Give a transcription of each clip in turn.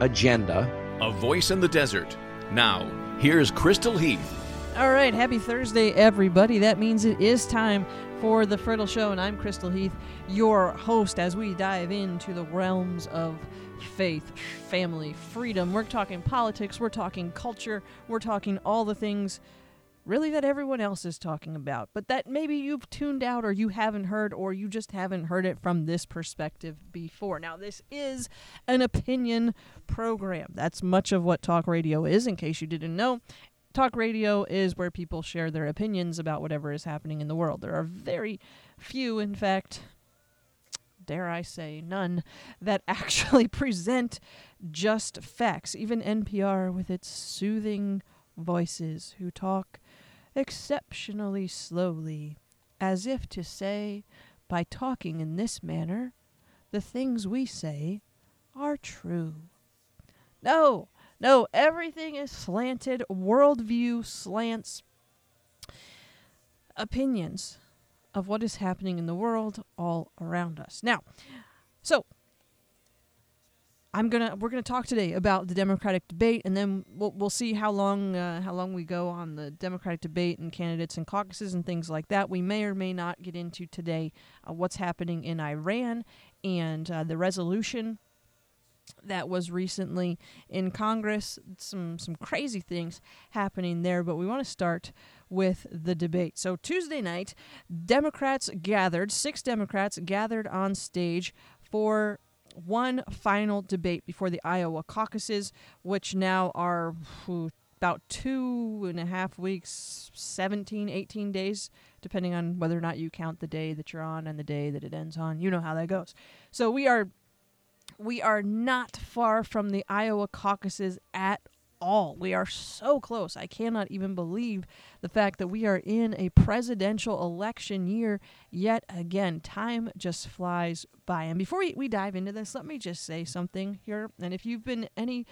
agenda. A Voice in the Desert. Now, here's Crystal Heath. All right, happy Thursday, everybody. That means it is time for The Friddle Show, and I'm Crystal Heath, your host, as we dive into the realms of faith, family, freedom. We're talking politics, we're talking culture, we're talking all the things really that everyone else is talking about, but that maybe you've tuned out or you haven't heard or you just haven't heard it from this perspective before. Now, this is an opinion program. That's much of what talk radio is, in case you didn't know. Talk radio is where people share their opinions about whatever is happening in the world. There are very few, in fact, dare I say none, that actually present just facts. Even NPR with its soothing voices who talk exceptionally slowly, as if to say, by talking in this manner, the things we say are true. No, everything is slanted, worldview slants, opinions of what is happening in the world all around us. Now, so we're gonna talk today about the Democratic debate, and then we'll see how long we go on the Democratic debate and candidates and caucuses and things like that. We may or may not get into today what's happening in Iran and the resolution that was recently in Congress. Some crazy things happening there, but we want to start with the debate. So Tuesday night, six Democrats gathered on stage for one final debate before the Iowa caucuses, which now are about 2.5 weeks, 17, 18 days, depending on whether or not you count the day that you're on and the day that it ends on. You know how that goes. So we are not far from the Iowa caucuses at all. We are so close. I cannot even believe the fact that we are in a presidential election year yet again. Time just flies by. And before we dive into this, let me just say something here. And if you've been any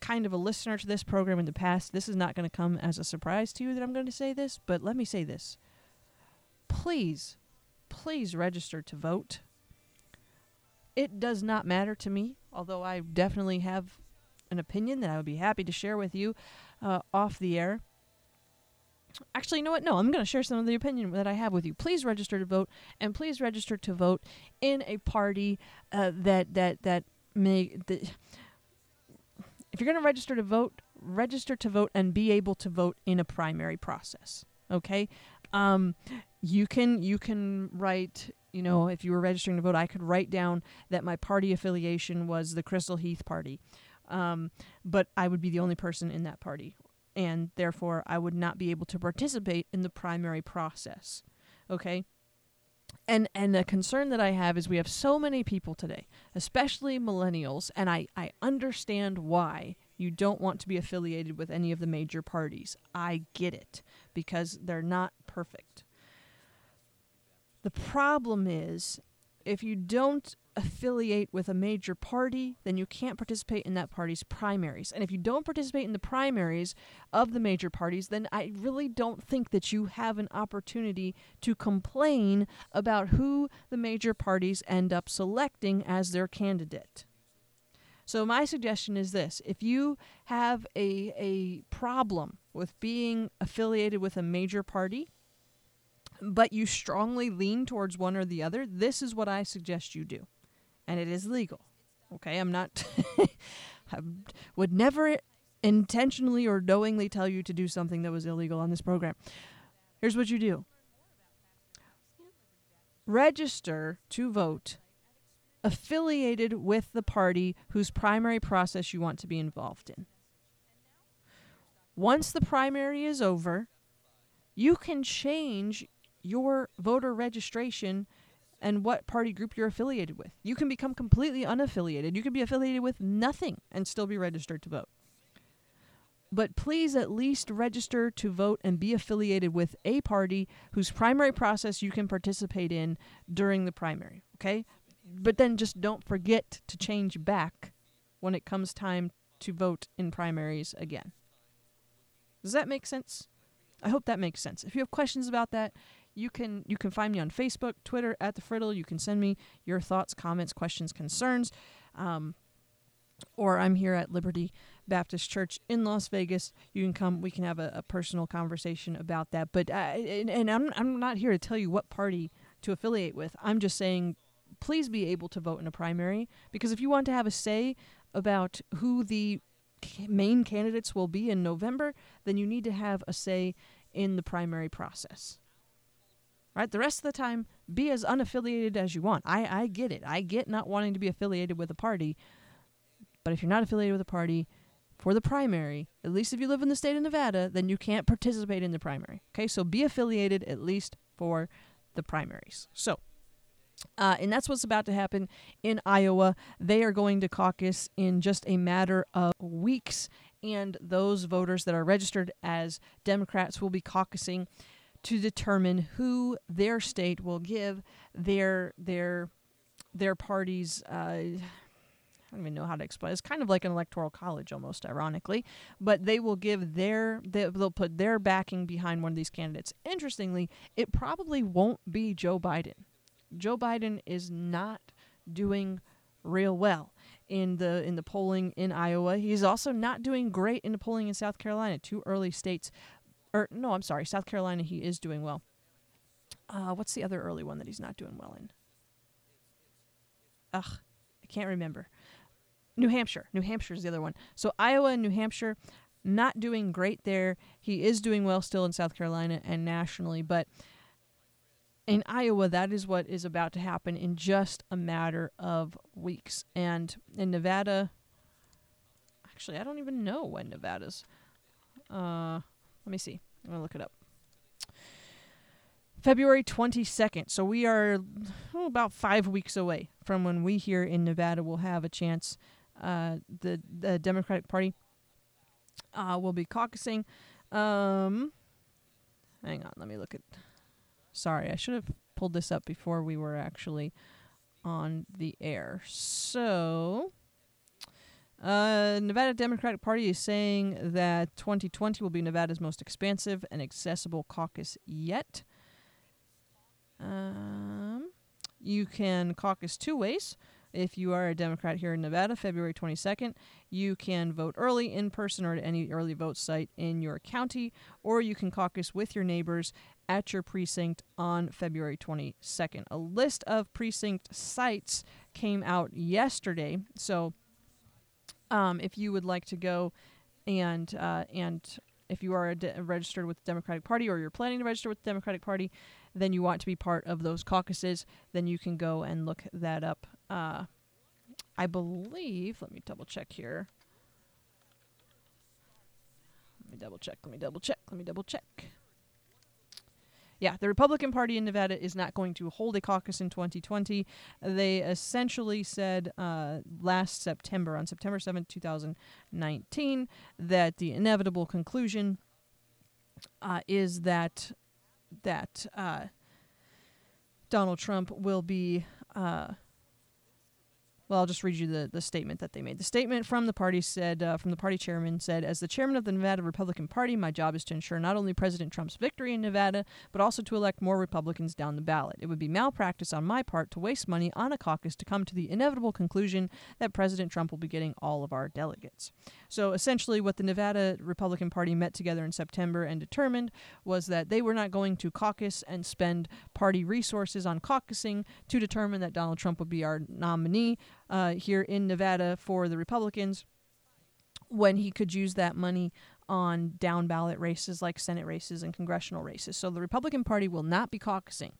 kind of a listener to this program in the past, this is not going to come as a surprise to you that I'm going to say this, but let me say this. Please register to vote. It does not matter to me, although I definitely have an opinion that I would be happy to share with you off the air. Actually, you know what? No, I'm going to share some of the opinion that I have with you. Please register to vote, and please register to vote in a party if you're going to register to vote and be able to vote in a primary process. Okay? You can write. You know, if you were registering to vote, I could write down that my party affiliation was the Crystal Heath Party. But I would be the only person in that party. And therefore, I would not be able to participate in the primary process. Okay? And the concern that I have is we have so many people today, especially millennials, and I understand why you don't want to be affiliated with any of the major parties. I get it, because they're not perfect. The problem is, if you don't affiliate with a major party, then you can't participate in that party's primaries. And if you don't participate in the primaries of the major parties, then I really don't think that you have an opportunity to complain about who the major parties end up selecting as their candidate. So my suggestion is this. If you have a problem with being affiliated with a major party, but you strongly lean towards one or the other, this is what I suggest you do. And it is legal. Okay, I'm not... I would never intentionally or knowingly tell you to do something that was illegal on this program. Here's what you do. Register to vote affiliated with the party whose primary process you want to be involved in. Once the primary is over, you can change your voter registration and what party group you're affiliated with. You can become completely unaffiliated. You can be affiliated with nothing and still be registered to vote. But please at least register to vote and be affiliated with a party whose primary process you can participate in during the primary, okay? But then just don't forget to change back when it comes time to vote in primaries again. Does that make sense? I hope that makes sense. If you have questions about that, you can find me on Facebook, Twitter, @TheFriddle. You can send me your thoughts, comments, questions, concerns. Or I'm here at Liberty Baptist Church in Las Vegas. You can come. We can have a personal conversation about that. But I'm not here to tell you what party to affiliate with. I'm just saying please be able to vote in a primary, because if you want to have a say about who the main candidates will be in November, then you need to have a say in the primary process. Right? The rest of the time, be as unaffiliated as you want. I get it. I get not wanting to be affiliated with a party. But if you're not affiliated with a party for the primary, at least if you live in the state of Nevada, then you can't participate in the primary. Okay, so be affiliated at least for the primaries. So, and that's what's about to happen in Iowa. They are going to caucus in just a matter of weeks, and those voters that are registered as Democrats will be caucusing to determine who their state will give their party's. I don't even know how to explain. It's kind of like an electoral college almost, ironically. But they will give they'll put their backing behind one of these candidates. Interestingly, it probably won't be Joe Biden. Joe Biden is not doing real well in the polling in Iowa. He's also not doing great in the polling in South Carolina, two early states. Or no, I'm sorry, South Carolina he is doing well. What's the other early one that he's not doing well in? Ugh, I can't remember. New Hampshire. New Hampshire is the other one. So Iowa and New Hampshire, not doing great there. He is doing well still in South Carolina and nationally. But in Iowa, that is what is about to happen in just a matter of weeks. And in Nevada, actually, I don't even know when Nevada's. Let me see. I'm going to look it up. February 22nd. So we are about 5 weeks away from when we here in Nevada will have a chance. The Democratic Party will be caucusing. Hang on, let me look at... Sorry, I should have pulled this up before we were actually on the air. So, Nevada Democratic Party is saying that 2020 will be Nevada's most expansive and accessible caucus yet. You can caucus two ways. If you are a Democrat here in Nevada, February 22nd, you can vote early in person or at any early vote site in your county, or you can caucus with your neighbors at your precinct on February 22nd. A list of precinct sites came out yesterday, so if you would like to go and if you are registered with the Democratic Party or you're planning to register with the Democratic Party, then you want to be part of those caucuses, then you can go and look that up. I believe, let me double check here. Let me double check. Yeah, the Republican Party in Nevada is not going to hold a caucus in 2020. They essentially said last September, on September 7th, 2019, that the inevitable conclusion is that Donald Trump will be, well, I'll just read you the statement that they made. The statement from the party said, from the party chairman said, "As the chairman of the Nevada Republican Party, my job is to ensure not only President Trump's victory in Nevada, but also to elect more Republicans down the ballot. It would be malpractice on my part to waste money on a caucus to come to the inevitable conclusion that President Trump will be getting all of our delegates." So essentially what the Nevada Republican Party met together in September and determined was that they were not going to caucus and spend party resources on caucusing to determine that Donald Trump would be our nominee here in Nevada for the Republicans, when he could use that money on down-ballot races like Senate races and congressional races. So the Republican Party will not be caucusing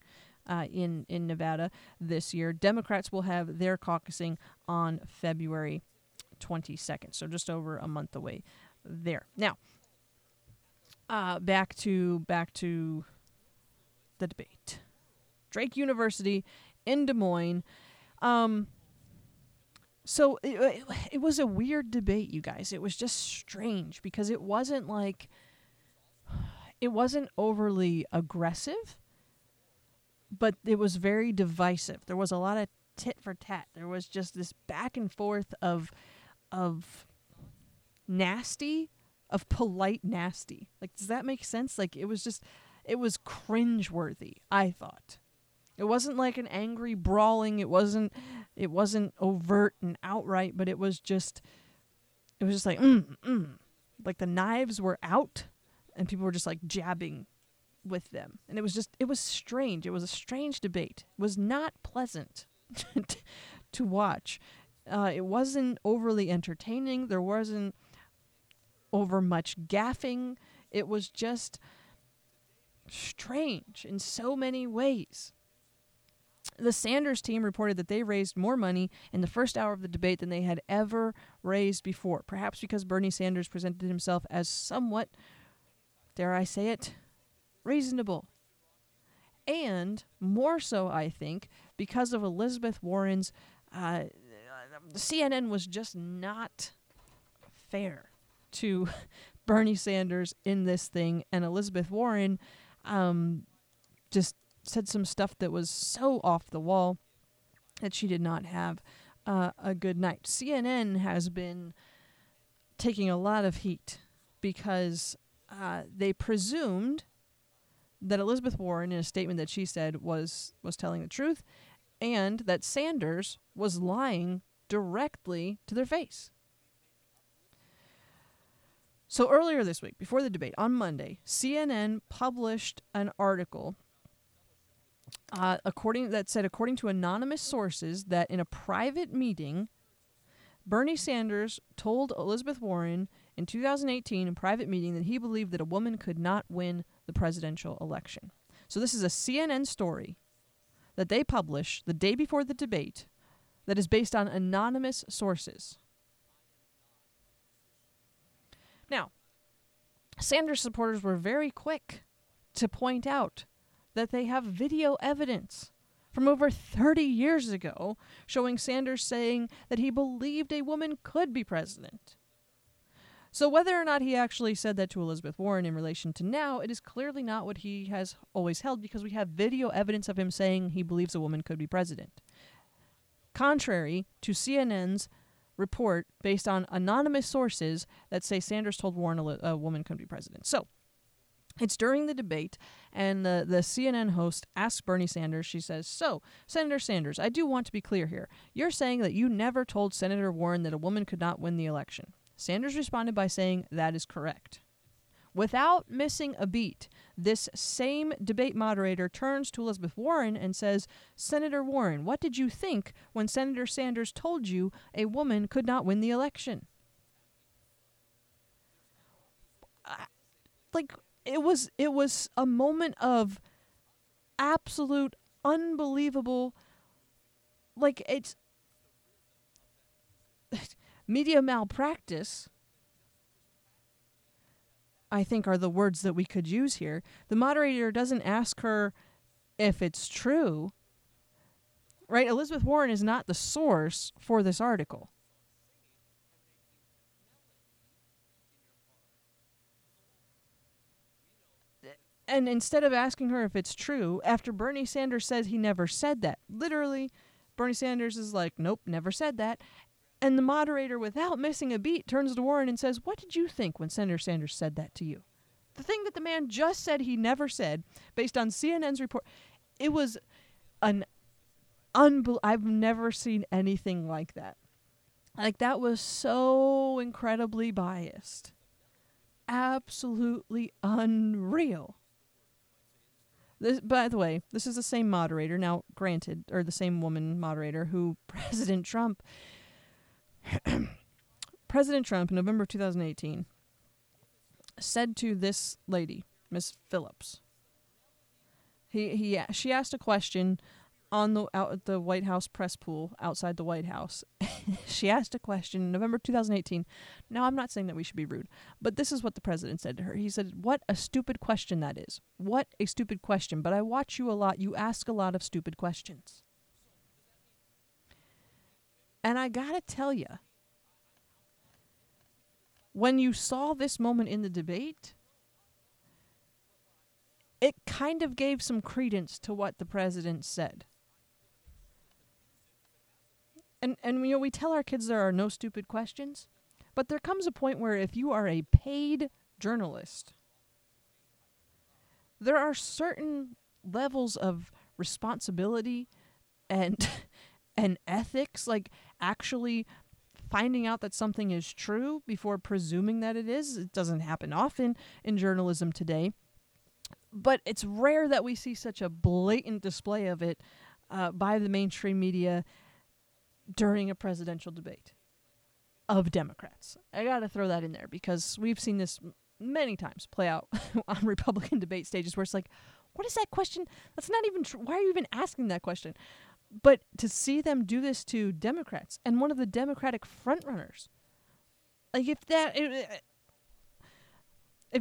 in Nevada this year. Democrats will have their caucusing on February 22nd, so just over a month away there. Now, back to the debate. Drake University in Des Moines. So it was a weird debate, you guys. It was just strange because it wasn't like, it wasn't overly aggressive, but it was very divisive. There was a lot of tit for tat. There was just this back and forth of nasty, of polite nasty. Like, does that make sense? Like, it was just, it was cringeworthy, I thought. It wasn't like an angry brawling. It wasn't overt and outright, but it was just like, like the knives were out and people were just like jabbing with them. And it was strange. It was a strange debate. It was not pleasant to watch. It wasn't overly entertaining. There wasn't over much gaffing. It was just strange in so many ways. The Sanders team reported that they raised more money in the first hour of the debate than they had ever raised before, perhaps because Bernie Sanders presented himself as somewhat, dare I say it, reasonable. And more so, I think, because of Elizabeth Warren's, CNN was just not fair to Bernie Sanders in this thing. And Elizabeth Warren just said some stuff that was so off the wall that she did not have a good night. CNN has been taking a lot of heat because they presumed that Elizabeth Warren, in a statement that she said, was telling the truth, and that Sanders was lying directly to their face. So earlier this week, before the debate, on Monday, CNN published an article according to anonymous sources, that in a private meeting, Bernie Sanders told Elizabeth Warren in 2018 in a private meeting that he believed that a woman could not win the presidential election. So this is a CNN story that they publish the day before the debate that is based on anonymous sources. Now, Sanders supporters were very quick to point out that they have video evidence from over 30 years ago showing Sanders saying that he believed a woman could be president. So whether or not he actually said that to Elizabeth Warren in relation to now, it is clearly not what he has always held, because we have video evidence of him saying he believes a woman could be president, contrary to CNN's report based on anonymous sources that say Sanders told Warren a woman could be president. So it's during the debate, and the CNN host asks Bernie Sanders, she says, "So, Senator Sanders, I do want to be clear here. You're saying that you never told Senator Warren that a woman could not win the election." Sanders responded by saying, "That is correct." Without missing a beat, this same debate moderator turns to Elizabeth Warren and says, "Senator Warren, what did you think when Senator Sanders told you a woman could not win the election?" It was a moment of absolute unbelievable, like, it's media malpractice, I think, are the words that we could use here. The moderator doesn't ask her if it's true, right? Elizabeth Warren is not the source for this article. And instead of asking her if it's true, after Bernie Sanders says he never said that, literally, Bernie Sanders is like, "Nope, never said that." And the moderator, without missing a beat, turns to Warren and says, "What did you think when Senator Sanders said that to you?" The thing that the man just said he never said, based on CNN's report, it was I've never seen anything like that. Like, that was so incredibly biased. Absolutely unreal. This, by the way, this is the same moderator, now granted, or the same woman moderator, who President Trump in November of 2018 said to this lady, Miss Phillips. She asked a question out at the White House press pool outside the White House. She asked a question in November 2018. Now, I'm not saying that we should be rude, but this is what the president said to her. He said, "What a stupid question that is. What a stupid question. But I watch you a lot. You ask a lot of stupid questions." And I got to tell you, when you saw this moment in the debate, it kind of gave some credence to what the president said. And you know, we tell our kids there are no stupid questions, but there comes a point where if you are a paid journalist, there are certain levels of responsibility and ethics, like actually finding out that something is true before presuming that it is. It doesn't happen often in journalism today, but it's rare that we see such a blatant display of it by the mainstream media during a presidential debate of Democrats. I gotta throw that in there because we've seen this many times play out on Republican debate stages where it's like, what is that question? That's not even true. Why are you even asking that question? But to see them do this to Democrats and one of the Democratic frontrunners, like if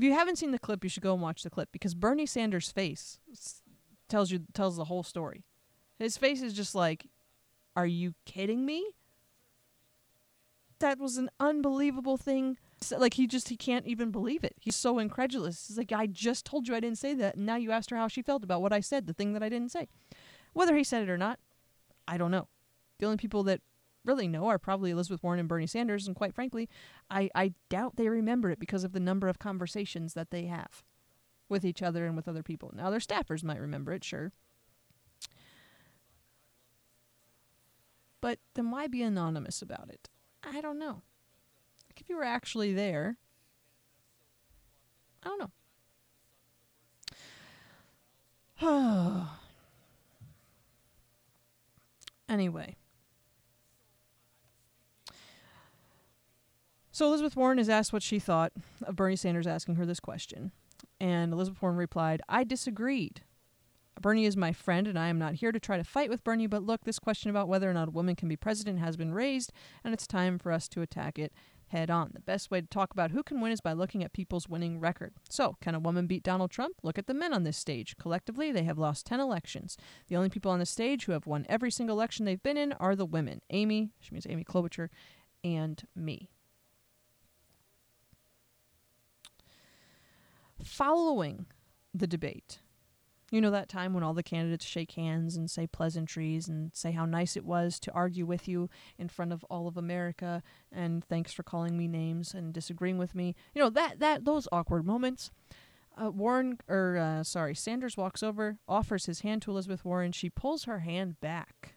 you haven't seen the clip, you should go and watch the clip because Bernie Sanders' face tells the whole story. His face is just like, are you kidding me? That was an unbelievable thing. Like, he can't even believe it. He's so incredulous. He's like, I just told you I didn't say that, and now you asked her how she felt about what I said, the thing that I didn't say. Whether he said it or not, I don't know. The only people that really know are probably Elizabeth Warren and Bernie Sanders, and quite frankly, I doubt they remember it because of the number of conversations that they have with each other and with other people. Now, their staffers might remember it, sure. But then why be anonymous about it? I don't know. Like if you were actually there, I don't know. Anyway. So Elizabeth Warren is asked what she thought of Bernie Sanders asking her this question. And Elizabeth Warren replied, I disagreed. Bernie is my friend, and I am not here to try to fight with Bernie, but look, this question about whether or not a woman can be president has been raised, and it's time for us to attack it head on. The best way to talk about who can win is by looking at people's winning record. So, can a woman beat Donald Trump? Look at the men on this stage. Collectively, they have lost 10 elections. The only people on the stage who have won every single election they've been in are the women. Amy, she means Amy Klobuchar, and me. Following the debate, you know that time when all the candidates shake hands and say pleasantries and say how nice it was to argue with you in front of all of America and thanks for calling me names and disagreeing with me. You know, those awkward moments. Sanders walks over, offers his hand to Elizabeth Warren. She pulls her hand back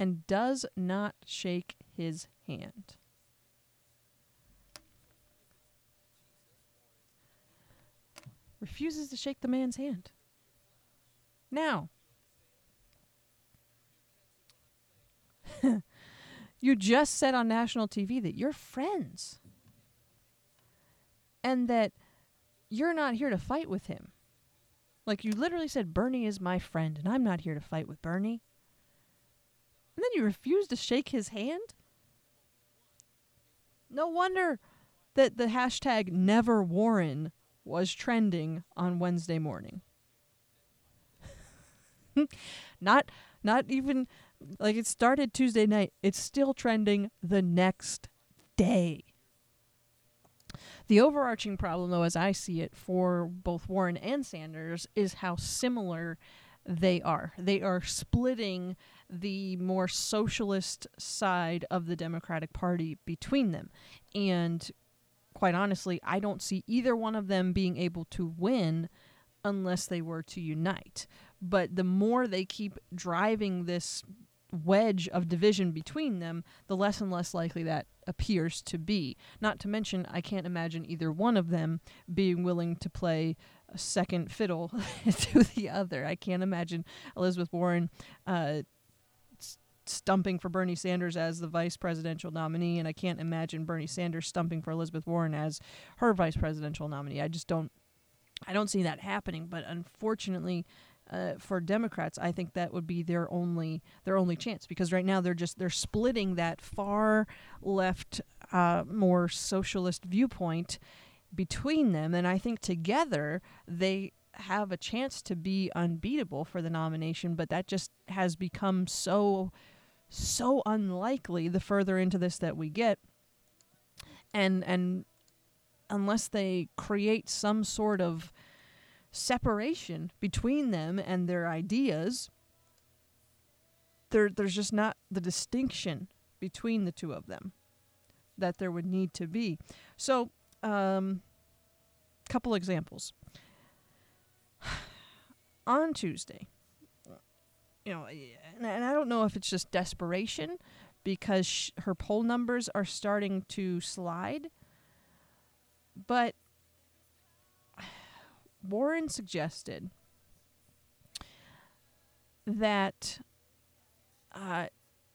and does not shake his hand. Refuses to shake the man's hand. Now, you just said on national TV that you're friends and that you're not here to fight with him. Like, you literally said, Bernie is my friend and I'm not here to fight with Bernie. And then you refuse to shake his hand? No wonder that the hashtag Never Warren was trending on Wednesday morning. Not even, like, it started Tuesday night. It's still trending the next day. The overarching problem, though, as I see it, for both Warren and Sanders is how similar they are. They are splitting the more socialist side of the Democratic Party between them. And quite honestly, I don't see either one of them being able to win unless they were to unite. But the more they keep driving this wedge of division between them, the less and less likely that appears to be. Not to mention, I can't imagine either one of them being willing to play a second fiddle to the other. I can't imagine Elizabeth Warren stumping for Bernie Sanders as the vice presidential nominee, and I can't imagine Bernie Sanders stumping for Elizabeth Warren as her vice presidential nominee. I don't see that happening, but unfortunately for Democrats, I think that would be their only chance, because right now they're splitting that far left more socialist viewpoint between them, and I think together they have a chance to be unbeatable for the nomination, but that just has become so unlikely the further into this that we get. And unless they create some sort of separation between them and their ideas, there's just not the distinction between the two of them that there would need to be. So, couple examples. On Tuesday, and I don't know if it's just desperation because her poll numbers are starting to slide, but Warren suggested that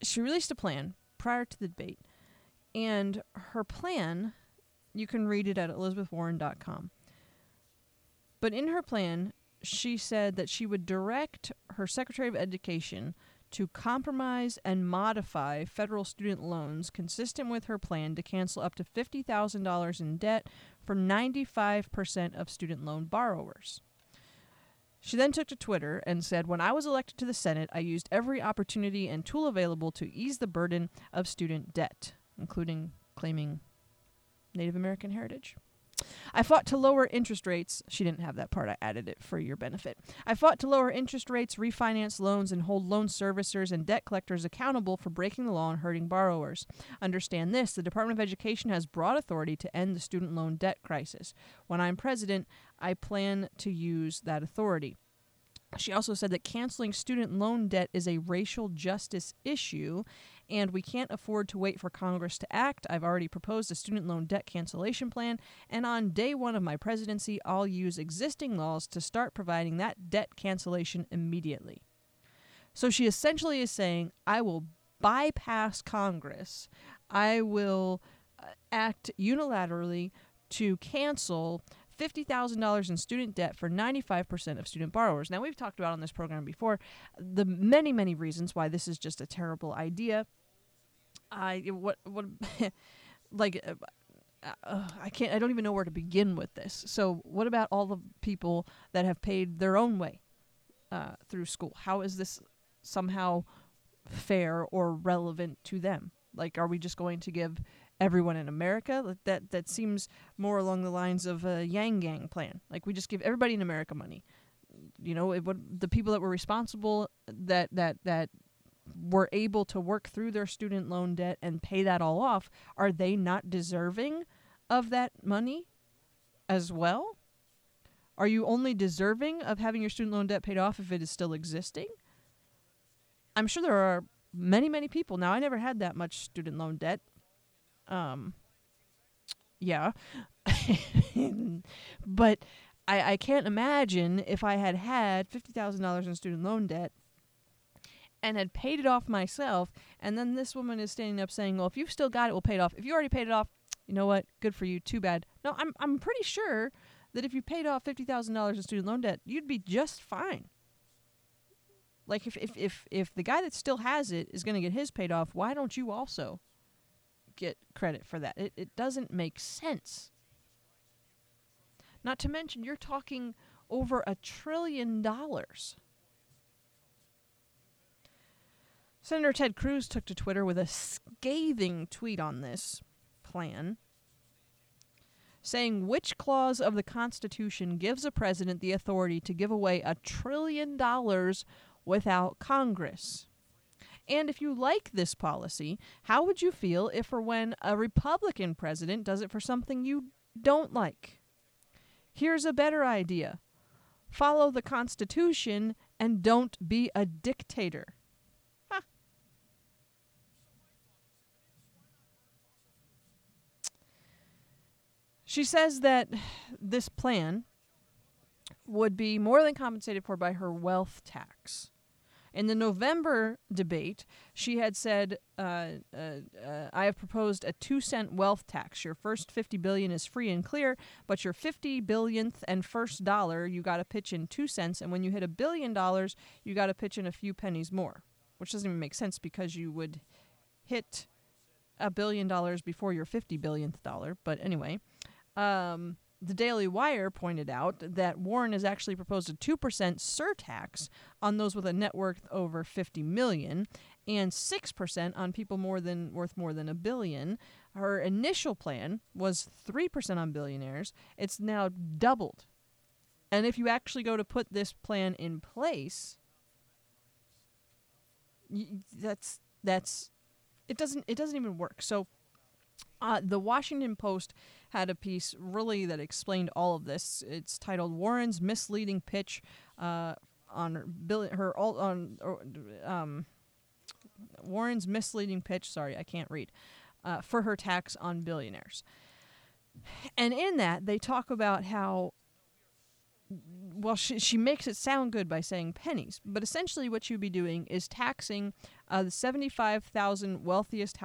she released a plan prior to the debate, and her plan, you can read it at ElizabethWarren.com. But in her plan, she said that she would direct her Secretary of Education to compromise and modify federal student loans consistent with her plan to cancel up to $50,000 in debt for 95% of student loan borrowers. She then took to Twitter and said, "When I was elected to the Senate, I used every opportunity and tool available to ease the burden of student debt, including claiming Native American heritage. I fought to lower interest rates." She didn't have that part. I added it for your benefit. "I fought to lower interest rates, refinance loans, and hold loan servicers and debt collectors accountable for breaking the law and hurting borrowers. Understand this, the Department of Education has broad authority to end the student loan debt crisis. When I'm president, I plan to use that authority." She also said that canceling student loan debt is a racial justice issue, and we can't afford to wait for Congress to act. I've already proposed a student loan debt cancellation plan, and on day one of my presidency, I'll use existing laws to start providing that debt cancellation immediately. So she essentially is saying, I will bypass Congress. I will act unilaterally to cancel $50,000 in student debt for 95% of student borrowers. Now, we've talked about on this program before the many, many reasons why this is just a terrible idea. I don't even know where to begin with this. So what about all the people that have paid their own way through school? How is this somehow fair or relevant to them? Like, are we just going to give everyone in America? That seems more along the lines of a Yang Gang plan. Like, we just give everybody in America money. The people that were responsible, that were able to work through their student loan debt and pay that all off, are they not deserving of that money as well? Are you only deserving of having your student loan debt paid off if it is still existing? I'm sure there are many, many people. Now, I never had that much student loan debt. But I can't imagine if I had $50,000 in student loan debt and had paid it off myself, and then this woman is standing up saying, well, if you've still got it, we'll pay it off. If you already paid it off, you know what? Good for you. Too bad. No, I'm pretty sure that if you paid off $50,000 in student loan debt, you'd be just fine. Like, if the guy that still has it is going to get his paid off, why don't you also get credit for that? It doesn't make sense. Not to mention, you're talking over $1 trillion. Senator Ted Cruz took to Twitter with a scathing tweet on this plan, saying, which clause of the Constitution gives a president the authority to give away $1 trillion without Congress? And if you like this policy, how would you feel if or when a Republican president does it for something you don't like? Here's a better idea. Follow the Constitution and don't be a dictator. Huh. She says that this plan would be more than compensated for by her wealth tax. In the November debate, she had said, I have proposed a 2-cent wealth tax. Your first $50 billion is free and clear, but your 50 billionth and first dollar, you got to pitch in 2 cents. And when you hit $1 billion, you got to pitch in a few pennies more, which doesn't even make sense because you would hit $1 billion before your 50 billionth dollar. But anyway, The Daily Wire pointed out that Warren has actually proposed a 2% surtax on those with a net worth over $50 million and 6% on people worth more than a billion. Her initial plan was 3% on billionaires. It's now doubled. And if you actually go to put this plan in place, it doesn't even work. So the Washington Post had a piece really that explained all of this. It's titled "Warren's Misleading Pitch Warren's Misleading Pitch." Sorry, I can't read. For her tax on billionaires. And in that, they talk about how, well, she makes it sound good by saying pennies, but essentially what you'd be doing is taxing the 75,000 wealthiest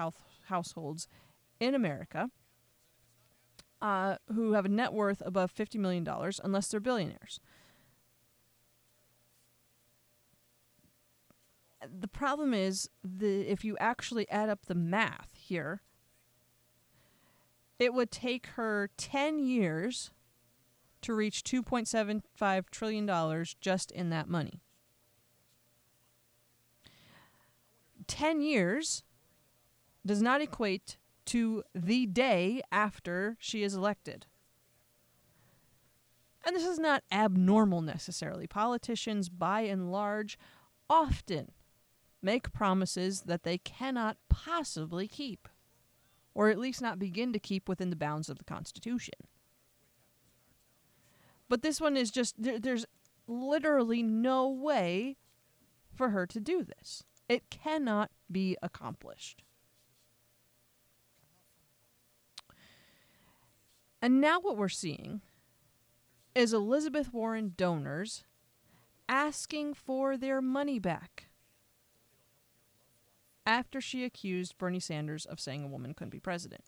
households in America who have a net worth above $50 million unless they're billionaires. The problem is if you actually add up the math here, it would take her 10 years to reach $2.75 trillion just in that money. 10 years does not equate to the day after she is elected. And this is not abnormal necessarily. Politicians, by and large, often make promises that they cannot possibly keep, or at least not begin to keep within the bounds of the Constitution. But this one is just, there's literally no way for her to do this. It cannot be accomplished. And now what we're seeing is Elizabeth Warren donors asking for their money back after she accused Bernie Sanders of saying a woman couldn't be president.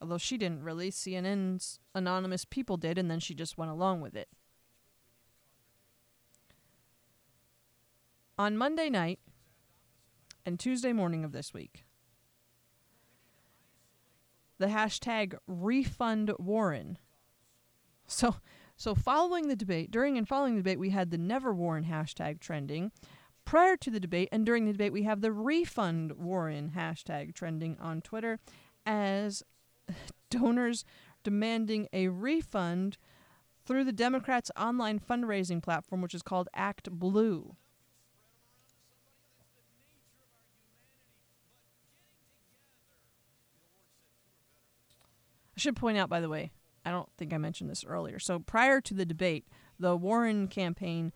Although she didn't really, CNN's anonymous people did, and then she just went along with it. On Monday night and Tuesday morning of this week, the hashtag #RefundWarren. So following the debate, during and following the debate, we had the Never Warren hashtag trending. Prior to the debate and during the debate, we have the Refund Warren hashtag trending on Twitter as donors demanding a refund through the Democrats' online fundraising platform, which is called ActBlue. I should point out, by the way, I don't think I mentioned this earlier. So prior to the debate, the Warren campaign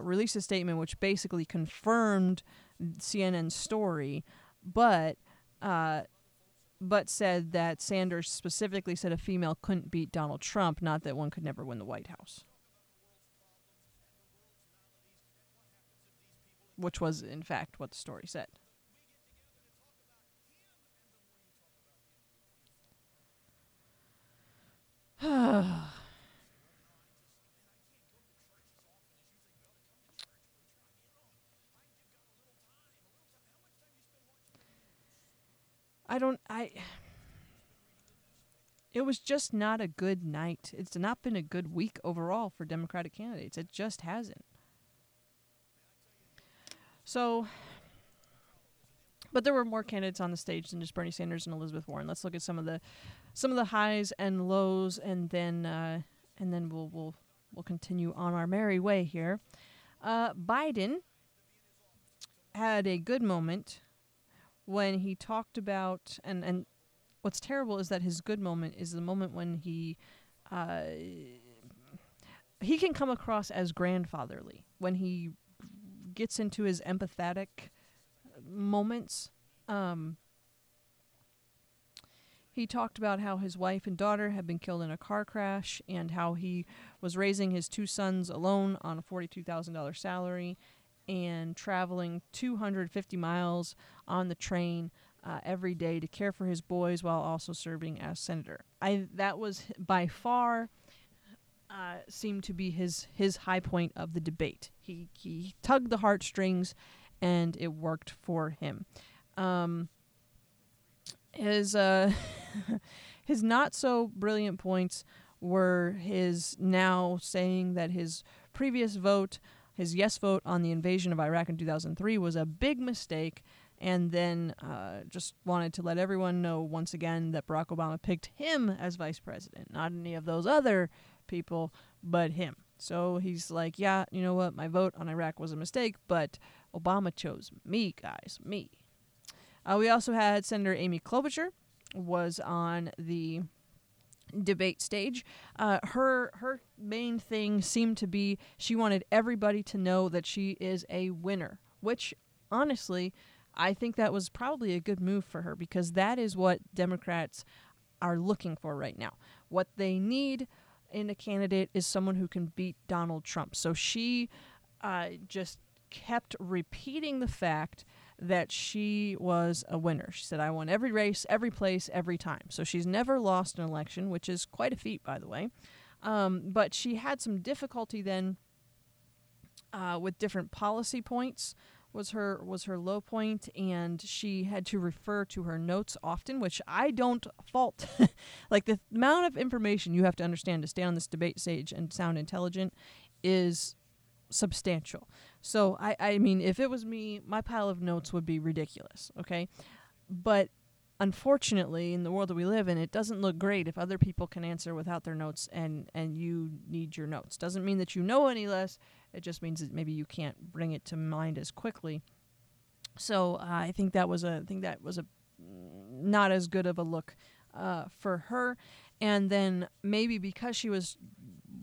released a statement which basically confirmed CNN's story, but said that Sanders specifically said a female couldn't beat Donald Trump, not that one could never win the White House. Which was, in fact, what the story said. It was just not a good night. It's not been a good week overall for Democratic candidates. It just hasn't. So, but there were more candidates on the stage than just Bernie Sanders and Elizabeth Warren. Let's look at some of the highs and lows, and then we'll continue on our merry way here. Biden had a good moment when he talked about, and what's terrible is that his good moment is the moment when he can come across as grandfatherly when he gets into his empathetic moments. He talked about how his wife and daughter had been killed in a car crash and how he was raising his two sons alone on a $42,000 salary and traveling 250 miles on the train every day to care for his boys while also serving as senator. That was by far seemed to be his high point of the debate. He tugged the heartstrings and it worked for him. His not so brilliant points were his now saying that his previous vote, his yes vote on the invasion of Iraq in 2003 was a big mistake, and then just wanted to let everyone know once again that Barack Obama picked him as vice president, not any of those other people, but him. So he's like, yeah, you know what, my vote on Iraq was a mistake, but Obama chose me, guys, me. We also had Senator Amy Klobuchar was on the debate stage. Her main thing seemed to be she wanted everybody to know that she is a winner, which honestly, I think that was probably a good move for her, because that is what Democrats are looking for right now. What they need in a candidate is someone who can beat Donald Trump. So she just kept repeating the fact that she was a winner. She said, I won every race, every place, every time. So she's never lost an election, which is quite a feat, by the way. But she had some difficulty then with different policy points was her low point, and she had to refer to her notes often, which I don't fault. Like, the amount of information you have to understand to stay on this debate stage and sound intelligent is substantial. So, I mean, if it was me, my pile of notes would be ridiculous, okay? But unfortunately, in the world that we live in, it doesn't look great if other people can answer without their notes and you need your notes. Doesn't mean that you know any less. It just means that maybe you can't bring it to mind as quickly. So I think that was a not as good of a look for her. And then maybe because she was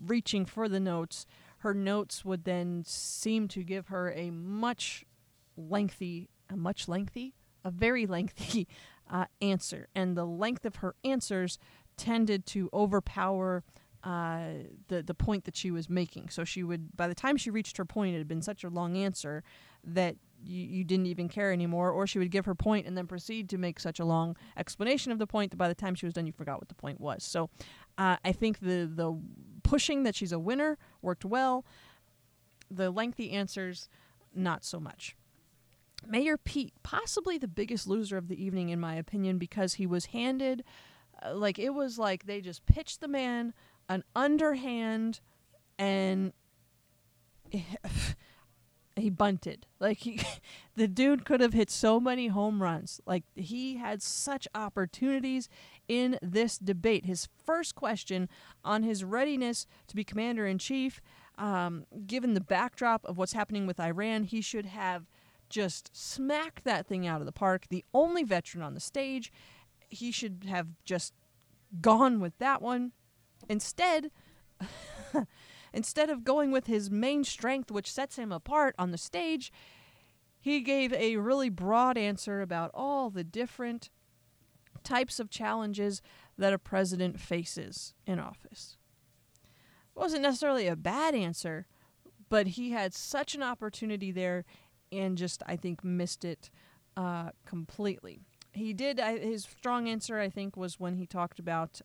reaching for the notes, her notes would then seem to give her a very lengthy answer. And the length of her answers tended to overpower the point that she was making. So she would, by the time she reached her point, it had been such a long answer that you didn't even care anymore, or she would give her point and then proceed to make such a long explanation of the point that by the time she was done, you forgot what the point was. So I think the pushing that she's a winner worked well. The lengthy answers, not so much. Mayor Pete, possibly the biggest loser of the evening, in my opinion, because he was handed, it was like they just pitched the man an underhand, and he bunted. The dude could have hit so many home runs. He had such opportunities in this debate. His first question on his readiness to be commander-in-chief, given the backdrop of what's happening with Iran, he should have just smacked that thing out of the park. The only veteran on the stage, he should have just gone with that one. Instead of going with his main strength, which sets him apart on the stage, he gave a really broad answer about all the different types of challenges that a president faces in office. It wasn't necessarily a bad answer, but he had such an opportunity there and just, I think, missed it completely. He did, his strong answer, I think, was when he talked about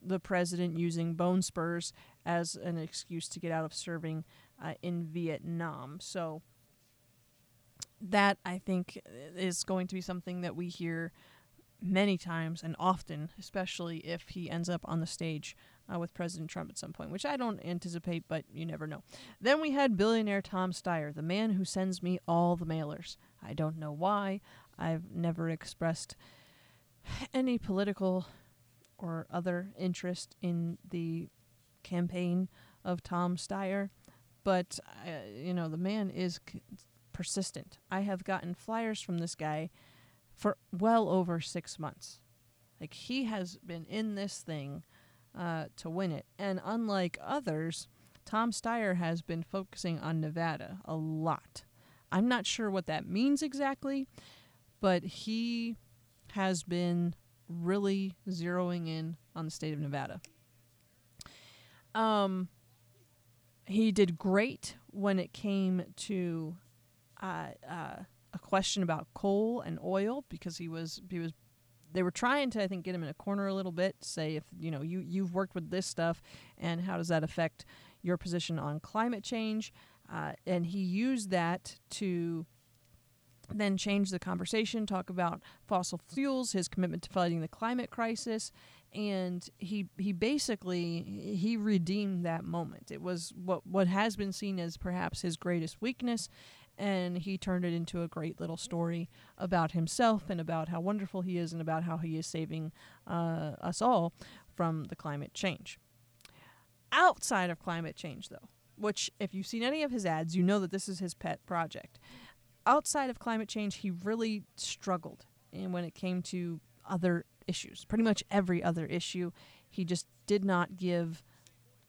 the president using bone spurs as an excuse to get out of serving in Vietnam. So that, I think, is going to be something that we hear many times and often, especially if he ends up on the stage with President Trump at some point, which I don't anticipate, but you never know. Then we had billionaire Tom Steyer, the man who sends me all the mailers. I don't know why. I've never expressed any political or other interest in the campaign of Tom Steyer. But, the man is persistent. I have gotten flyers from this guy for well over 6 months. He has been in this thing to win it. And unlike others, Tom Steyer has been focusing on Nevada a lot. I'm not sure what that means exactly, but he has been really zeroing in on the state of Nevada. He did great when it came to a question about coal and oil, because he was they were trying to, I think, get him in a corner a little bit, say, if you've worked with this stuff and how does that affect your position on climate change, and he used that to then change the conversation, talk about fossil fuels, his commitment to fighting the climate crisis, and he basically redeemed that moment. It was what has been seen as perhaps his greatest weakness, and he turned it into a great little story about himself and about how wonderful he is and about how he is saving us all from the climate change. Outside of climate change, though, which if you've seen any of his ads, you know that this is his pet project. Outside of climate change, he really struggled when it came to other issues. Pretty much every other issue, he just did not give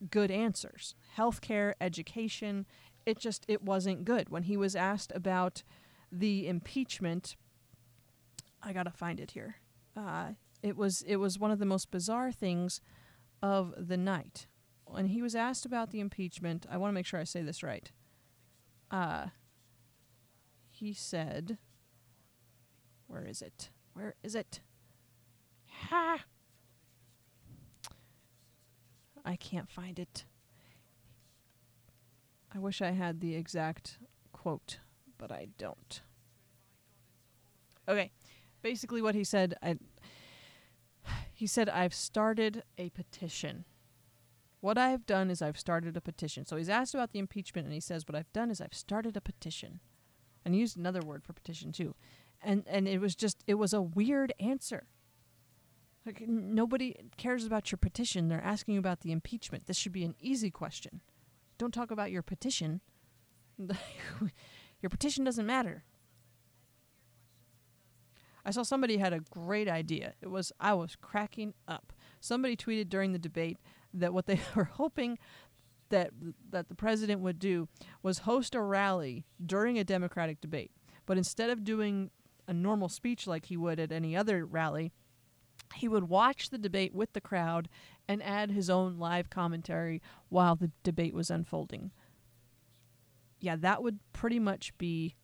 good answers. Healthcare, education, it wasn't good. When he was asked about the impeachment, I gotta find it here. It was one of the most bizarre things of the night. When he was asked about the impeachment, I want to make sure I say this right. He said, Where is it? Ha! I can't find it. I wish I had the exact quote, but I don't. Okay. Basically what he said, I've started a petition. What I've done is I've started a petition. So he's asked about the impeachment, and he says, what I've done is I've started a petition. And he used another word for petition, too. And it was a weird answer. Like, nobody cares about your petition. They're asking you about the impeachment. This should be an easy question. Don't talk about your petition. Your petition doesn't matter. I saw somebody had a great idea. I was cracking up. Somebody tweeted during the debate that what they were hoping that the president would do was host a rally during a Democratic debate. But instead of doing a normal speech like he would at any other rally, he would watch the debate with the crowd and add his own live commentary while the debate was unfolding. Yeah, that would pretty much be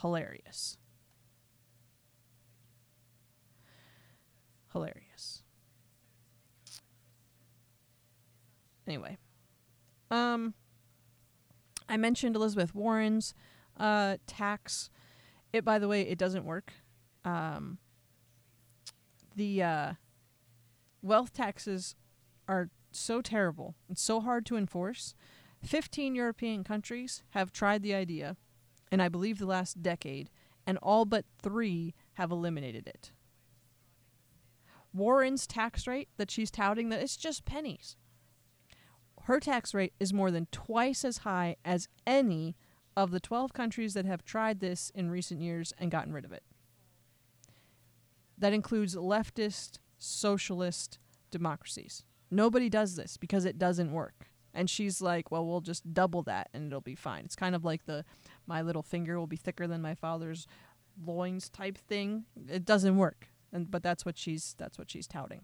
hilarious. Hilarious. Anyway. I mentioned Elizabeth Warren's tax. It, by the way, it doesn't work. The wealth taxes are so terrible and so hard to enforce. 15 European countries have tried the idea, and I believe the last decade, and all but 3 have eliminated it. Warren's tax rate that she's touting, that it's just pennies. Her tax rate is more than twice as high as any of the 12 countries that have tried this in recent years and gotten rid of it. That includes leftist, socialist democracies. Nobody does this because it doesn't work. And she's like, well, we'll just double that and it'll be fine. It's kind of like the my little finger will be thicker than my father's loins type thing. It doesn't work. But that's what she's touting.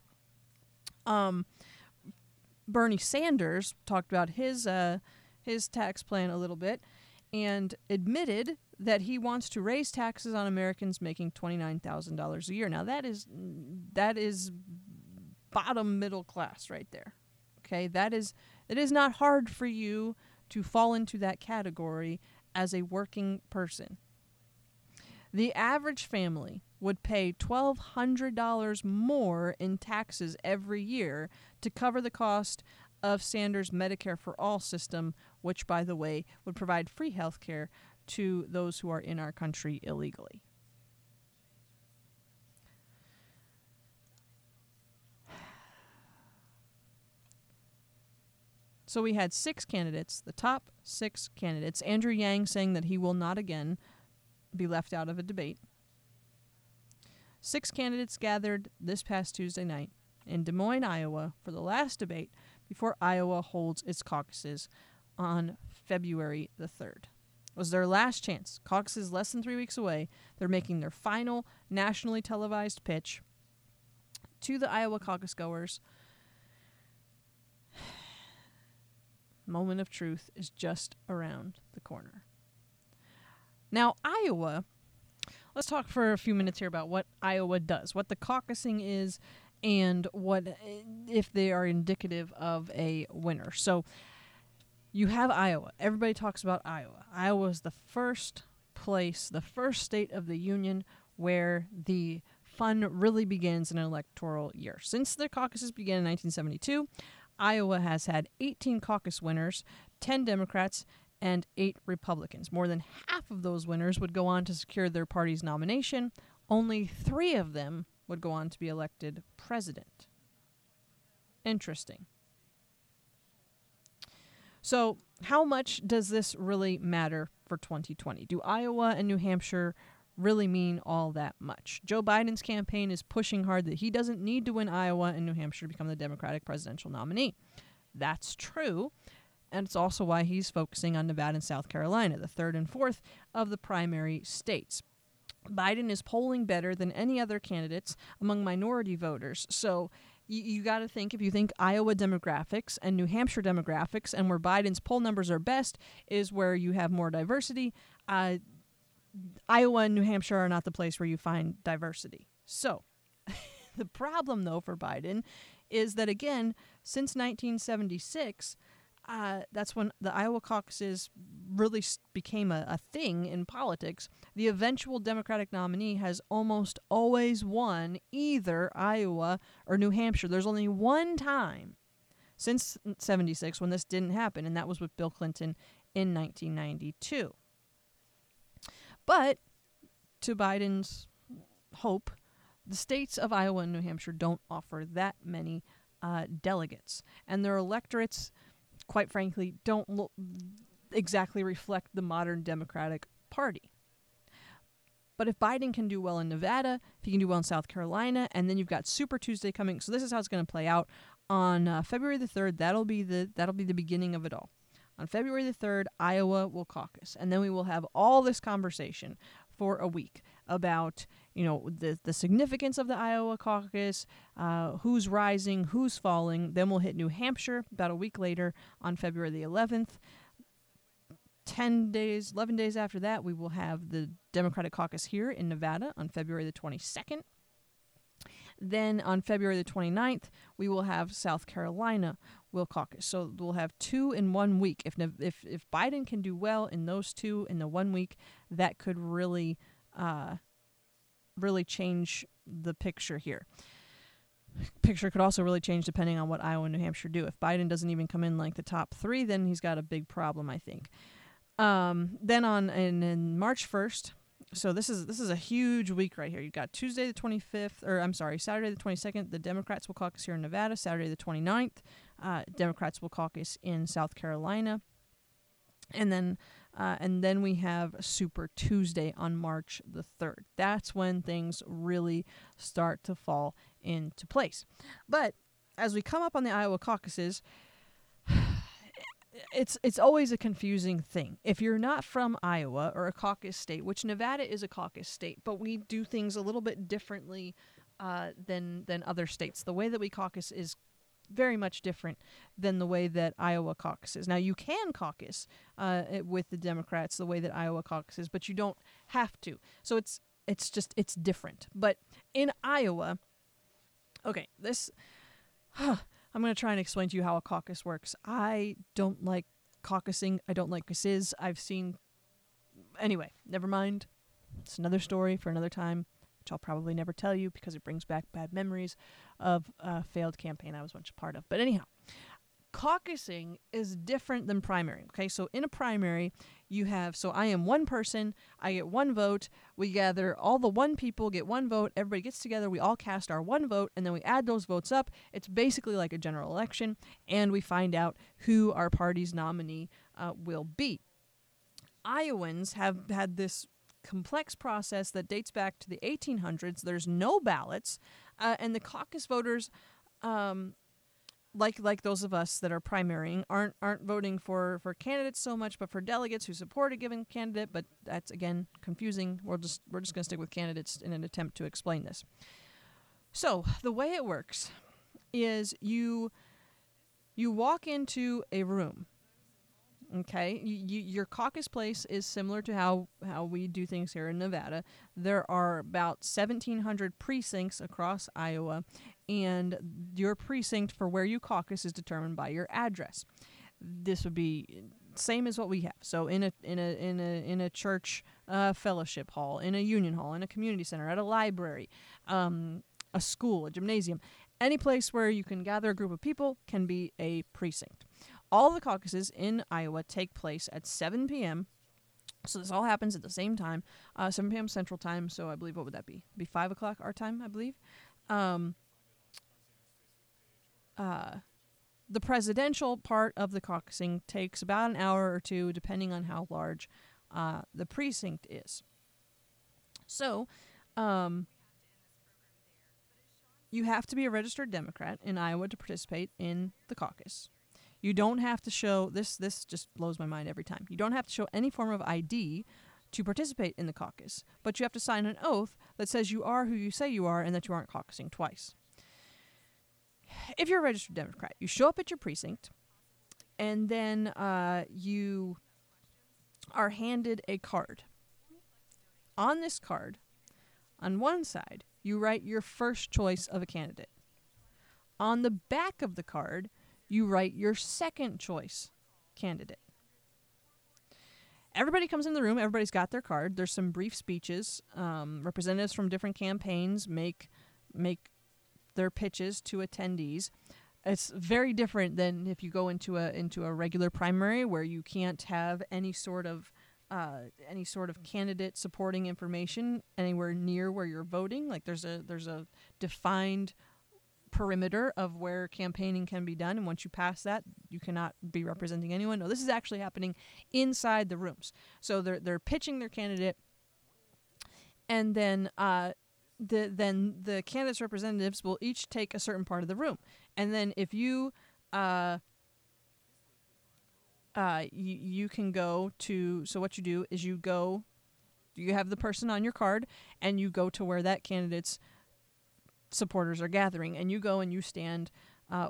Bernie Sanders talked about his tax plan a little bit and admitted that he wants to raise taxes on Americans making $29,000 a year. Now that is bottom middle class right there. Okay, it is not hard for you to fall into that category as a working person. The average family would pay $1,200 more in taxes every year to cover the cost of Sanders' Medicare for All system, which, by the way, would provide free health care to those who are in our country illegally. So we had 6 candidates, the top 6 candidates. Andrew Yang saying that he will not again be left out of a debate. 6 candidates gathered this past Tuesday night in Des Moines, Iowa, for the last debate before Iowa holds its caucuses on February the 3rd. It was their last chance. Caucuses less than 3 weeks away. They're making their final nationally televised pitch to the Iowa caucus goers. Moment of truth is just around the corner. Now, Iowa... Let's talk for a few minutes here about what Iowa does, what the caucusing is, and what if they are indicative of a winner. So you have Iowa. Everybody talks about Iowa. Iowa is the first place, the first state of the union where the fun really begins in an electoral year. Since the caucuses began in 1972, Iowa has had 18 caucus winners, 10 Democrats, and 8 Republicans. More than half of those winners would go on to secure their party's nomination. Only 3 of them would go on to be elected president. Interesting. So how much does this really matter for 2020? Do Iowa and New Hampshire really mean all that much? Joe Biden's campaign is pushing hard that he doesn't need to win Iowa and New Hampshire to become the Democratic presidential nominee. That's true, and it's also why he's focusing on Nevada and South Carolina, the third and fourth of the primary states. Biden is polling better than any other candidates among minority voters, so you got to think, if you think Iowa demographics and New Hampshire demographics and where Biden's poll numbers are best is where you have more diversity, Iowa and New Hampshire are not the place where you find diversity. So the problem, though, for Biden is that, again, since 1976, that's when the Iowa caucuses really became a thing in politics. The eventual Democratic nominee has almost always won either Iowa or New Hampshire. There's only one time since 76 when this didn't happen, and that was with Bill Clinton in 1992. But, to Biden's hope, the states of Iowa and New Hampshire don't offer that many delegates. And their electorates, quite frankly, don't exactly reflect the modern Democratic Party. But if Biden can do well in Nevada, if he can do well in South Carolina, and then you've got Super Tuesday coming, so this is how it's going to play out. On February the 3rd, that'll be the beginning of it all. On February the 3rd, Iowa will caucus, and then we will have all this conversation for a week about, you know, the significance of the Iowa caucus, who's rising, who's falling. Then we'll hit New Hampshire about a week later on February the 11th. 11 days after that, we will have the Democratic caucus here in Nevada on February the 22nd. Then on February the 29th, we will have South Carolina will caucus. So we'll have 2 in 1 week. If Biden can do well in those 2 in the 1 week, that could really really change the picture here. Picture could also really change depending on what Iowa and New Hampshire do. If Biden doesn't even come in like the top 3, then he's got a big problem, I think. Then in March 1st. So this is a huge week right here. You've got Tuesday the 25th, Saturday the 22nd, the Democrats will caucus here in Nevada. Saturday the 29th, Democrats will caucus in South Carolina. And then we have Super Tuesday on March the 3rd. That's when things really start to fall into place. But as we come up on the Iowa caucuses, it's always a confusing thing. If you're not from Iowa or a caucus state, which Nevada is a caucus state, but we do things a little bit differently than other states. The way that we caucus is very much different than the way that Iowa caucuses. Now, you can caucus with the Democrats the way that Iowa caucuses, but you don't have to. So it's just different. But in Iowa, okay, I'm going to try and explain to you how a caucus works. I don't like caucusing. I don't like caucuses. Anyway, never mind. It's another story for another time, which I'll probably never tell you because it brings back bad memories of a failed campaign I was once a part of. But anyhow, caucusing is different than primary. Okay, so in a primary, I am one person, I get one vote, we gather all the one people, get one vote, everybody gets together, we all cast our one vote, and then we add those votes up. It's basically like a general election, and we find out who our party's nominee will be. Iowans have had this complex process that dates back to the 1800s. There's no ballots, and the caucus voters like those of us that are primarying, aren't voting for candidates so much, but for delegates who support a given candidate. But that's, again, confusing. We're just going to stick with candidates in an attempt to explain this. So the way it works is you walk into a room. Okay, your caucus place is similar to how we do things here in Nevada. There are about 1,700 precincts across Iowa, and your precinct for where you caucus is determined by your address. This would be same as what we have. So in a church fellowship hall, in a union hall, in a community center, at a library, a school, a gymnasium, any place where you can gather a group of people can be a precinct. All the caucuses in Iowa take place at 7 p.m. So this all happens at the same time, 7 p.m. Central Time. So I believe, what would that be? It'd be 5 o'clock our time, I believe. The presidential part of the caucusing takes about an hour or two, depending on how large the precinct is. So you have to be a registered Democrat in Iowa to participate in the caucus. You don't have to show, this just blows my mind every time, you don't have to show any form of ID to participate in the caucus, but you have to sign an oath that says you are who you say you are and that you aren't caucusing twice. If you're a registered Democrat, you show up at your precinct, and then you are handed a card. On this card, on one side, you write your first choice of a candidate. On the back of the card, you write your second choice candidate. Everybody comes in the room. Everybody's got their card. There's some brief speeches. Representatives from different campaigns make their pitches to attendees. It's very different than if you go into a regular primary where you can't have any sort of candidate supporting information anywhere near where you're voting. Like there's a defined perimeter of where campaigning can be done, and once you pass that, you cannot be representing anyone. No, this is actually happening inside the rooms. So they're pitching their candidate, and then the candidates' representatives will each take a certain part of the room. And then if you you can go to, so what you do is you have the person on your card, and you go to where that candidate's supporters are gathering, and you go and you stand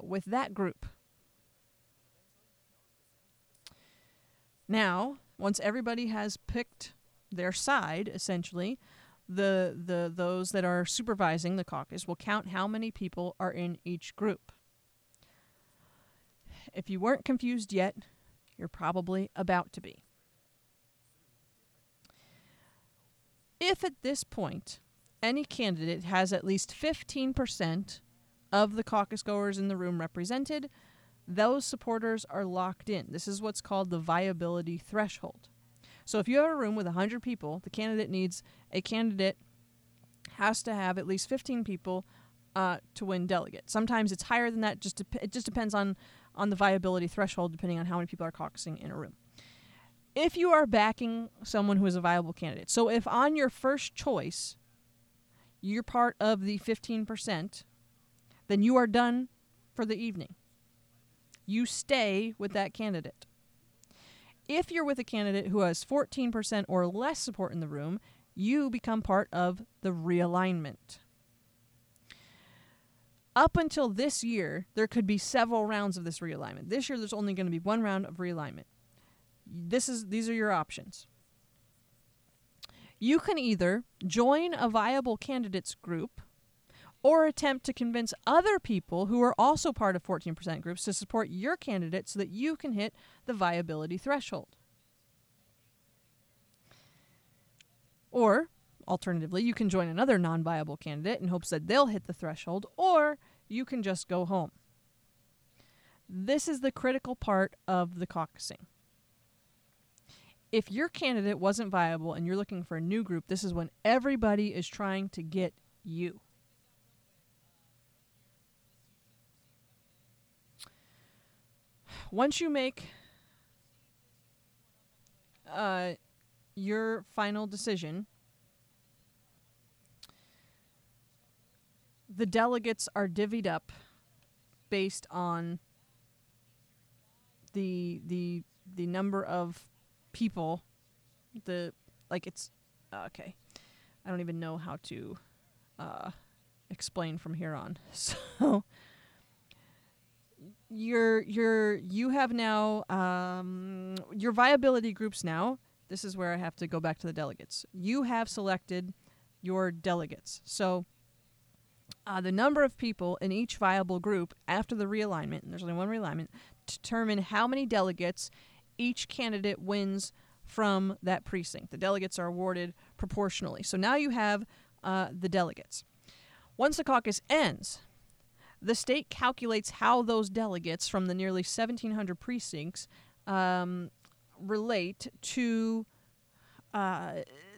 with that group. Now, once everybody has picked their side, essentially, those that are supervising the caucus will count how many people are in each group. If you weren't confused yet, you're probably about to be. If at this point any candidate has at least 15% of the caucus goers in the room represented, those supporters are locked in. This is what's called the viability threshold. So if you have a room with 100 people, a candidate has to have at least 15 people to win delegates. Sometimes it's higher than that. It just depends on the viability threshold, depending on how many people are caucusing in a room. If you are backing someone who is a viable candidate, so if on your first choice you're part of the 15%, then you are done for the evening. You stay with that candidate. If you're with a candidate who has 14% or less support in the room, you become part of the realignment. Up until this year, there could be several rounds of this realignment. This year, there's only going to be one round of realignment. These are your options. You can either join a viable candidates group or attempt to convince other people who are also part of 14% groups to support your candidate so that you can hit the viability threshold. Or, alternatively, you can join another non-viable candidate in hopes that they'll hit the threshold, or you can just go home. This is the critical part of the caucusing. If your candidate wasn't viable and you're looking for a new group, this is when everybody is trying to get you. Once you make your final decision, the delegates are divvied up based on the number of people, okay. I don't even know how to explain from here on. So you have now your viability groups now. This is where I have to go back to the delegates. You have selected your delegates. So the number of people in each viable group after the realignment, and there's only one realignment, determine how many delegates each candidate wins from that precinct. The delegates are awarded proportionally. So now you have the delegates. Once the caucus ends, the state calculates how those delegates from the nearly 1,700 precincts relate to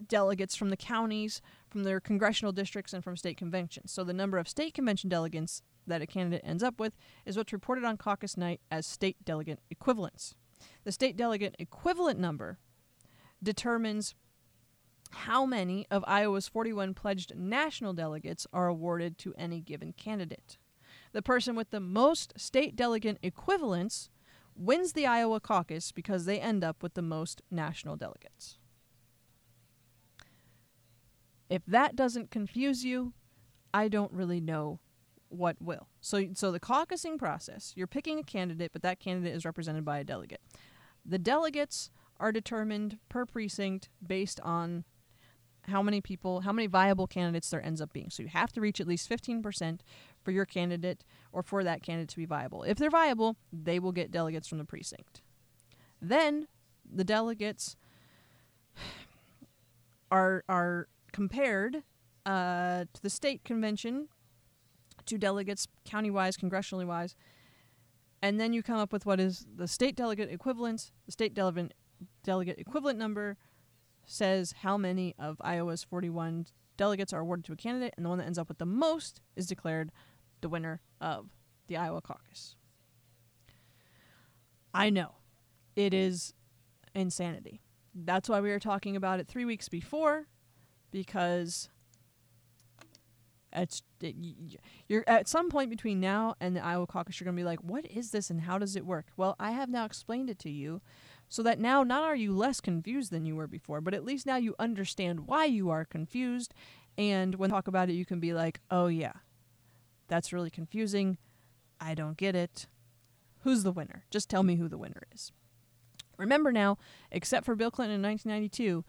delegates from the counties, from their congressional districts, and from state conventions. So the number of state convention delegates that a candidate ends up with is what's reported on caucus night as state delegate equivalents. The state delegate equivalent number determines how many of Iowa's 41 pledged national delegates are awarded to any given candidate. The person with the most state delegate equivalents wins the Iowa caucus because they end up with the most national delegates. If that doesn't confuse you, I don't really know what will. So the caucusing process, you're picking a candidate, but that candidate is represented by a delegate. The delegates are determined per precinct based on how many viable candidates there ends up being. So you have to reach at least 15% for your candidate or for that candidate to be viable. If they're viable, they will get delegates from the precinct. Then the delegates are compared to the state convention, to delegates county-wise, congressionally-wise, and then you come up with what is the state delegate equivalents. The state delegate equivalent number says how many of Iowa's 41 delegates are awarded to a candidate, and the one that ends up with the most is declared the winner of the Iowa caucus. I know. It is insanity. That's why we were talking about it 3 weeks before, because you're at some point between now and the Iowa caucus, you're going to be like, what is this and how does it work? Well, I have now explained it to you so that now not are you less confused than you were before, but at least now you understand why you are confused. And when we talk about it, you can be like, oh yeah, that's really confusing. I don't get it. Who's the winner? Just tell me who the winner is. Remember now, except for Bill Clinton in 1992,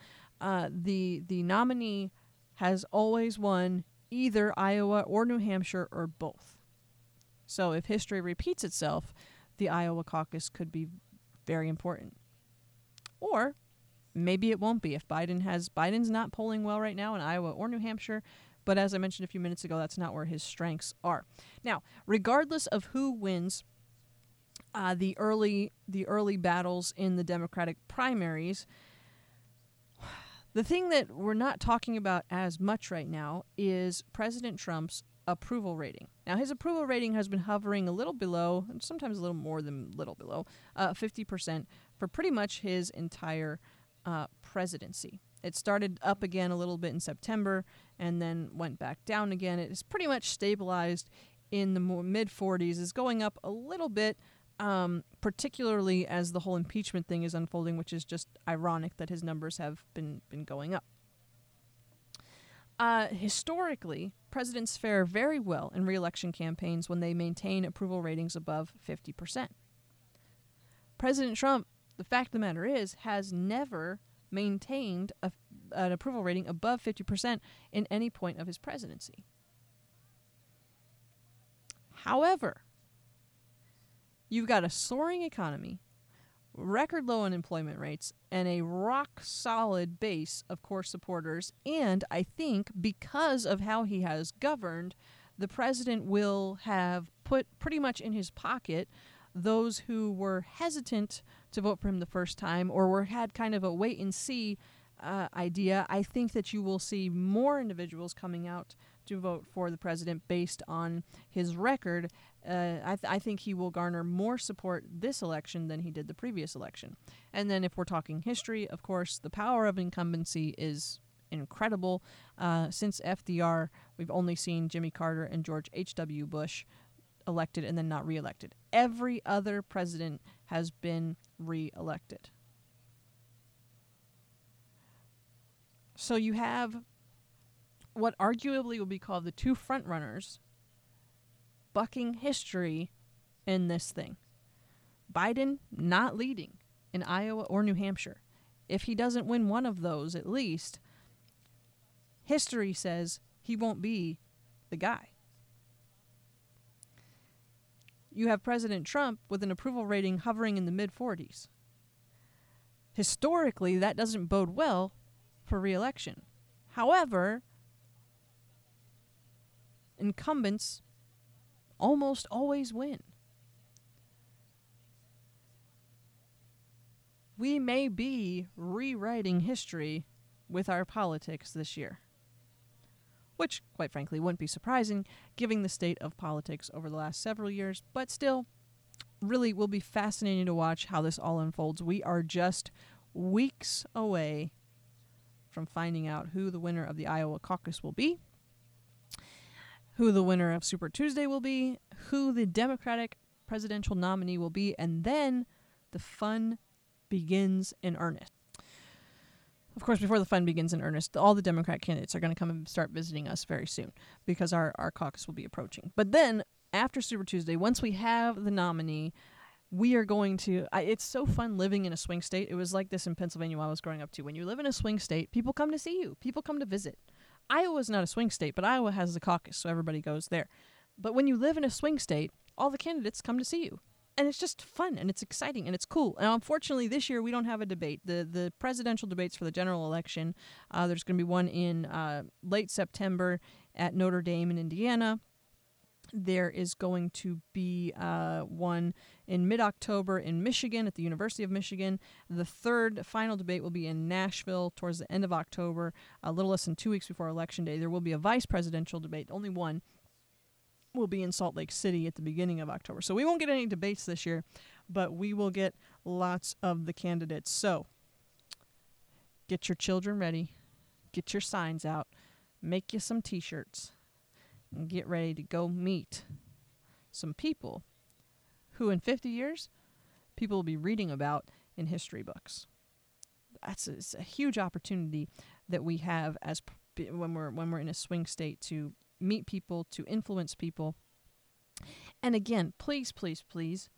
the nominee has always won either Iowa or New Hampshire or both. So if history repeats itself, the Iowa caucus could be very important. Or maybe it won't be if Biden's not polling well right now in Iowa or New Hampshire, but as I mentioned a few minutes ago, that's not where his strengths are. Now, regardless of who wins the early battles in the Democratic primaries, the thing that we're not talking about as much right now is President Trump's approval rating. Now, his approval rating has been hovering a little below, and sometimes a little more than little below, 50% for pretty much his entire presidency. It started up again a little bit in September and then went back down again. It is pretty much stabilized in the mid-40s. It's going up a little bit, particularly as the whole impeachment thing is unfolding, which is just ironic that his numbers have been going up. Historically, presidents fare very well in re-election campaigns when they maintain approval ratings above 50%. President Trump, the fact of the matter is, has never maintained an approval rating above 50% in any point of his presidency. However, you've got a soaring economy, record low unemployment rates, and a rock-solid base of core supporters. And I think because of how he has governed, the president will have put pretty much in his pocket those who were hesitant to vote for him the first time or had kind of a wait-and-see idea. I think that you will see more individuals coming out to vote for the president based on his record. I think he will garner more support this election than he did the previous election. And then if we're talking history, of course, the power of incumbency is incredible. Since FDR, we've only seen Jimmy Carter and George H.W. Bush elected and then not reelected. Every other president has been reelected. So you have what arguably will be called the two front runners bucking history in this thing. Biden not leading in Iowa or New Hampshire. If he doesn't win one of those, at least, history says he won't be the guy. You have President Trump with an approval rating hovering in the mid-40s. historically, that doesn't bode well for re-election. However, incumbents almost always win. We may be rewriting history with our politics this year, which, quite frankly, wouldn't be surprising given the state of politics over the last several years, but still, really will be fascinating to watch how this all unfolds. We are just weeks away from finding out who the winner of the Iowa caucus will be, who the winner of Super Tuesday will be, who the Democratic presidential nominee will be, and then the fun begins in earnest. Of course, before the fun begins in earnest, all the Democrat candidates are going to come and start visiting us very soon because our caucus will be approaching. But then, after Super Tuesday, once we have the nominee, we are going to... it's so fun living in a swing state. It was like this in Pennsylvania while I was growing up, too. When you live in a swing state, people come to see you. People come to visit. Iowa's not a swing state, but Iowa has the caucus, so everybody goes there. But when you live in a swing state, all the candidates come to see you. And it's just fun, and it's exciting, and it's cool. And unfortunately, this year, we don't have a debate. The presidential debates for the general election, there's going to be one in late September at Notre Dame in Indiana. There is going to be one in mid-October in Michigan at the University of Michigan. The third final debate will be in Nashville towards the end of October, a little less than 2 weeks before Election Day. There will be a vice presidential debate. Only one will be in Salt Lake City at the beginning of October. So we won't get any debates this year, but we will get lots of the candidates. So get your children ready. Get your signs out. Make you some T-shirts. And get ready to go meet some people who in 50 years, people will be reading about in history books. It's a huge opportunity that we have as when we're in a swing state to meet people, to influence people. And again, please, please, please,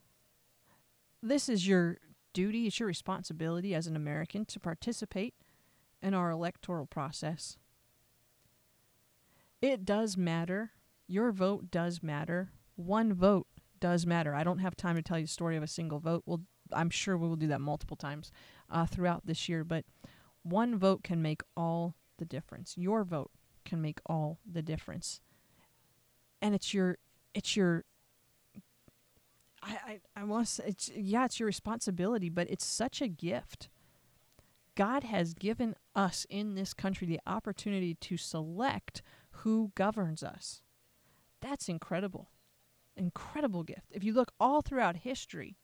this is your duty, it's your responsibility as an American to participate in our electoral process. It does matter. Your vote does matter. One vote does matter. I don't have time to tell you the story of a single vote. Well, I'm sure we will do that multiple times throughout this year, but one vote can make all the difference. Your vote can make all the difference. And it's your responsibility, but it's such a gift. God has given us in this country the opportunity to select who governs us. That's incredible. Incredible gift. If you look all throughout history,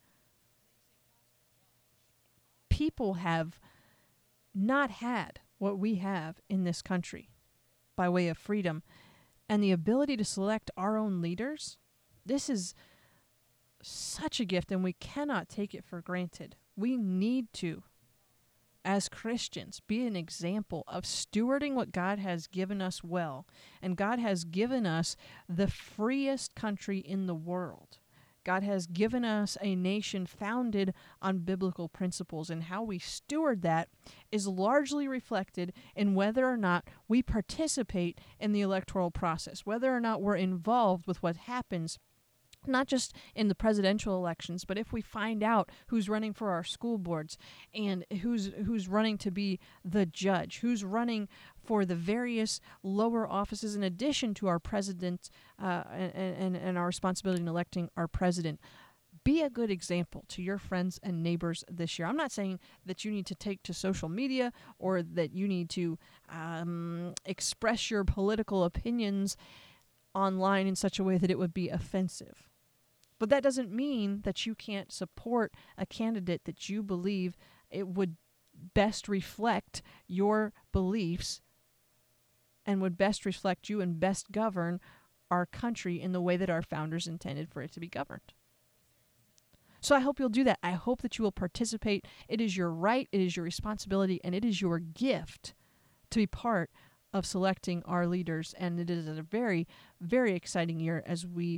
people have not had what we have in this country by way of freedom and the ability to select our own leaders. This is such a gift, and we cannot take it for granted. We need to, as Christians, be an example of stewarding what God has given us well. And God has given us the freest country in the world. God has given us a nation founded on biblical principles, and how we steward that is largely reflected in whether or not we participate in the electoral process, whether or not we're involved with what happens not just in the presidential elections, but if we find out who's running for our school boards and who's running to be the judge, who's running for the various lower offices in addition to our president and our responsibility in electing our president. Be a good example to your friends and neighbors this year. I'm not saying that you need to take to social media or that you need to express your political opinions online in such a way that it would be offensive. But that doesn't mean that you can't support a candidate that you believe it would best reflect your beliefs and would best reflect you and best govern our country in the way that our founders intended for it to be governed. So I hope you'll do that. I hope that you will participate. It is your right, it is your responsibility, and it is your gift to be part of selecting our leaders. And it is a very, very exciting year as we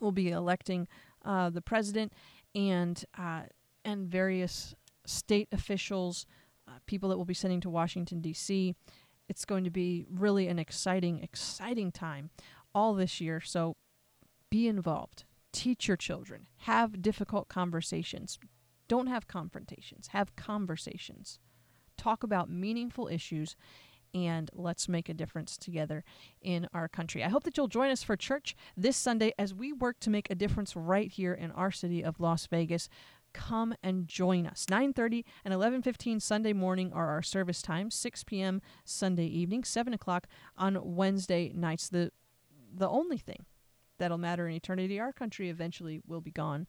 will be electing the president and various state officials, people that we'll be sending to Washington, D.C. It's going to be really an exciting, exciting time all this year. So be involved. Teach your children. Have difficult conversations. Don't have confrontations. Have conversations. Talk about meaningful issues, and let's make a difference together in our country. I hope that you'll join us for church this Sunday as we work to make a difference right here in our city of Las Vegas. Come and join us. 9:30 and 11:15 Sunday morning are our service times, 6 p.m. Sunday evening, 7 o'clock on Wednesday nights. The only thing that'll matter in eternity, our country eventually will be gone.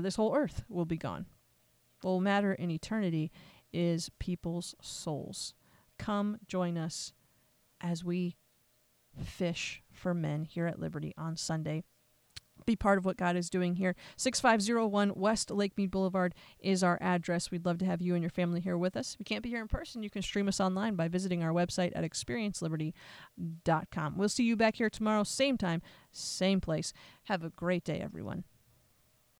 This whole earth will be gone. What will matter in eternity is people's souls. Come join us as we fish for men here at Liberty on Sunday. Be part of what God is doing here. 6501 West Lakemead Boulevard is our address. We'd love to have you and your family here with us. If you can't be here in person, you can stream us online by visiting our website at experienceliberty.com. We'll see you back here tomorrow, same time, same place. Have a great day, everyone.